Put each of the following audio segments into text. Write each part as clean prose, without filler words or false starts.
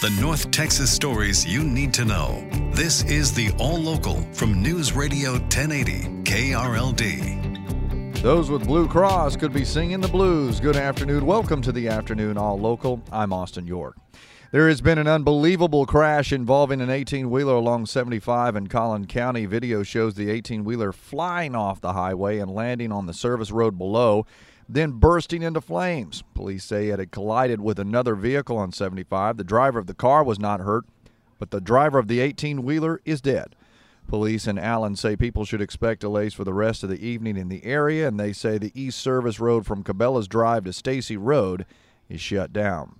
The North Texas stories you need to know. This is the All Local from News Radio 1080 KRLD. Those with Blue Cross could be singing the blues. Good afternoon. Welcome to the afternoon All Local. I'm Austin York. There has been an unbelievable crash involving an 18-wheeler along 75 in Collin County. Video shows the 18-wheeler flying off the highway and landing on the service road below, then bursting into flames. Police say it had collided with another vehicle on 75. The driver of the car was not hurt, but the driver of the 18-wheeler is dead. Police in Allen say people should expect delays for the rest of the evening in the area, and they say the east service road from Cabela's Drive to Stacy Road is shut down.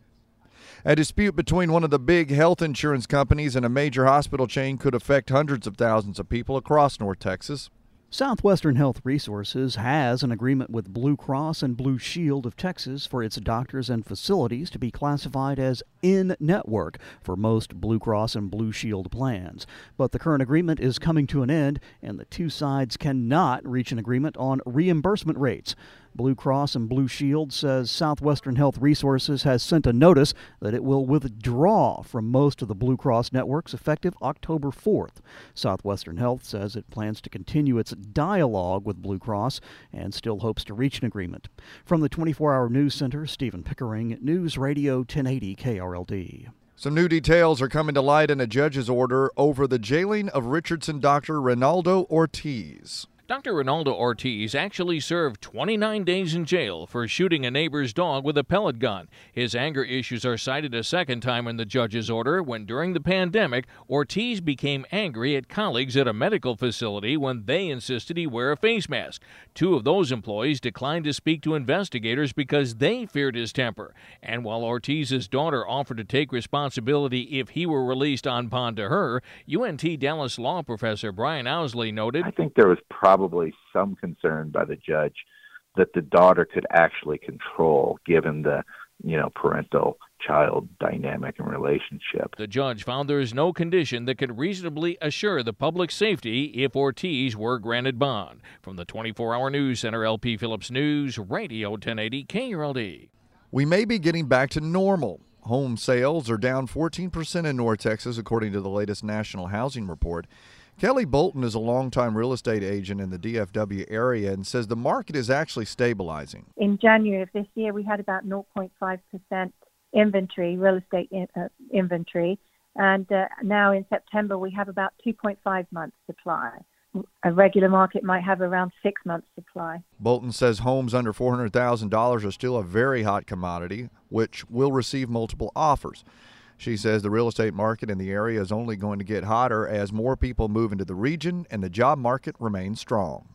A dispute between one of the big health insurance companies and a major hospital chain could affect hundreds of thousands of people across North Texas. Southwestern Health Resources has an agreement with Blue Cross and Blue Shield of Texas for its doctors and facilities to be classified as in-network for most Blue Cross and Blue Shield plans. But the current agreement is coming to an end, and the two sides cannot reach an agreement on reimbursement rates. Blue Cross and Blue Shield says Southwestern Health Resources has sent a notice that it will withdraw from most of the Blue Cross networks effective October 4th. Southwestern Health says it plans to continue its dialogue with Blue Cross and still hopes to reach an agreement. From the 24-hour news center, Stephen Pickering, News Radio 1080 KRLD. Some new details are coming to light in a judge's order over the jailing of Richardson Dr. Reynaldo Ortiz. Dr. Ronaldo Ortiz actually served 29 days in jail for shooting a neighbor's dog with a pellet gun. His anger issues are cited a second time in the judge's order when, during the pandemic, Ortiz became angry at colleagues at a medical facility when they insisted he wear a face mask. Two of those employees declined to speak to investigators because they feared his temper. And while Ortiz's daughter offered to take responsibility if he were released on bond to her, UNT Dallas law professor Brian Owsley noted, I think there was probably some concern by the judge that the daughter could actually control, given the parental child dynamic and relationship. The judge found there is no condition that could reasonably assure the public safety if Ortiz were granted bond. From the 24-hour news center, LP Phillips News, Radio 1080 KRLD. We may be getting back to normal. Home sales are down 14% in North Texas, according to the latest national housing report. Kelly Bolton is a longtime real estate agent in the DFW area and says the market is actually stabilizing. In January of this year, we had about 0.5% inventory, real estate inventory. And now in September, we have about 2.5 months supply. A regular market might have around 6 months supply. Bolton says homes under $400,000 are still a very hot commodity, which will receive multiple offers. She says the real estate market in the area is only going to get hotter as more people move into the region and the job market remains strong.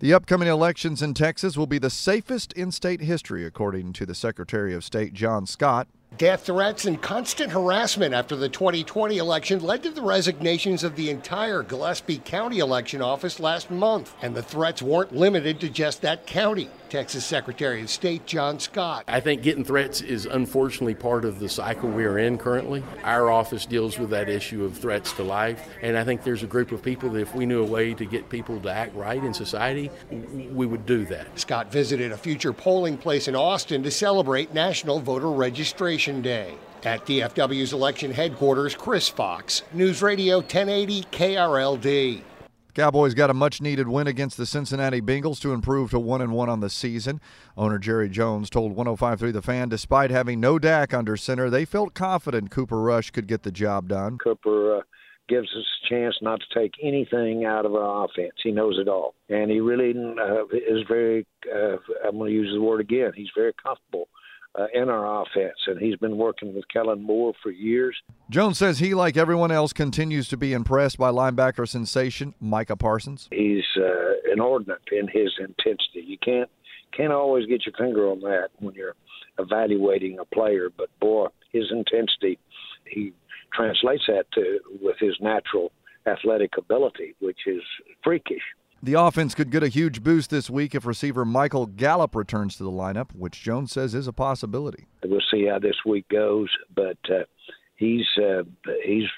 The upcoming elections in Texas will be the safest in state history, according to the Secretary of State John Scott. Death threats and constant harassment after the 2020 election led to the resignations of the entire Gillespie County election office last month, and the threats weren't limited to just that county. Texas Secretary of State John Scott. I think getting threats is unfortunately part of the cycle we are in currently. Our office deals with that issue of threats to life, and I think there's a group of people that if we knew a way to get people to act right in society, we would do that. Scott visited a future polling place in Austin to celebrate National Voter Registration Day. At DFW's election headquarters, Chris Fox, News Radio 1080 KRLD. Cowboys got a much-needed win against the Cincinnati Bengals to improve to 1-1 on the season. Owner Jerry Jones told 105.3 The Fan, despite having no Dak under center, they felt confident Cooper Rush could get the job done. Cooper gives us a chance not to take anything out of our offense. He knows it all. And he really is very, I'm going to use the word again, he's very comfortable in our offense, and he's been working with Kellen Moore for years. Jones says he, like everyone else, continues to be impressed by linebacker sensation Micah Parsons. He's inordinate in his intensity. You can't always get your finger on that when you're evaluating a player. But, boy, his intensity, he translates that to with his natural athletic ability, which is freakish. The offense could get a huge boost this week if receiver Michael Gallup returns to the lineup, which Jones says is a possibility. We'll see how this week goes, but he's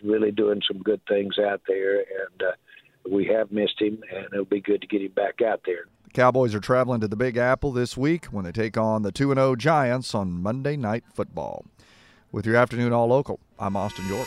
really doing some good things out there, and we have missed him, and it'll be good to get him back out there. The Cowboys are traveling to the Big Apple this week when they take on the 2-0 Giants on Monday Night Football. With your afternoon All Local, I'm Austin York.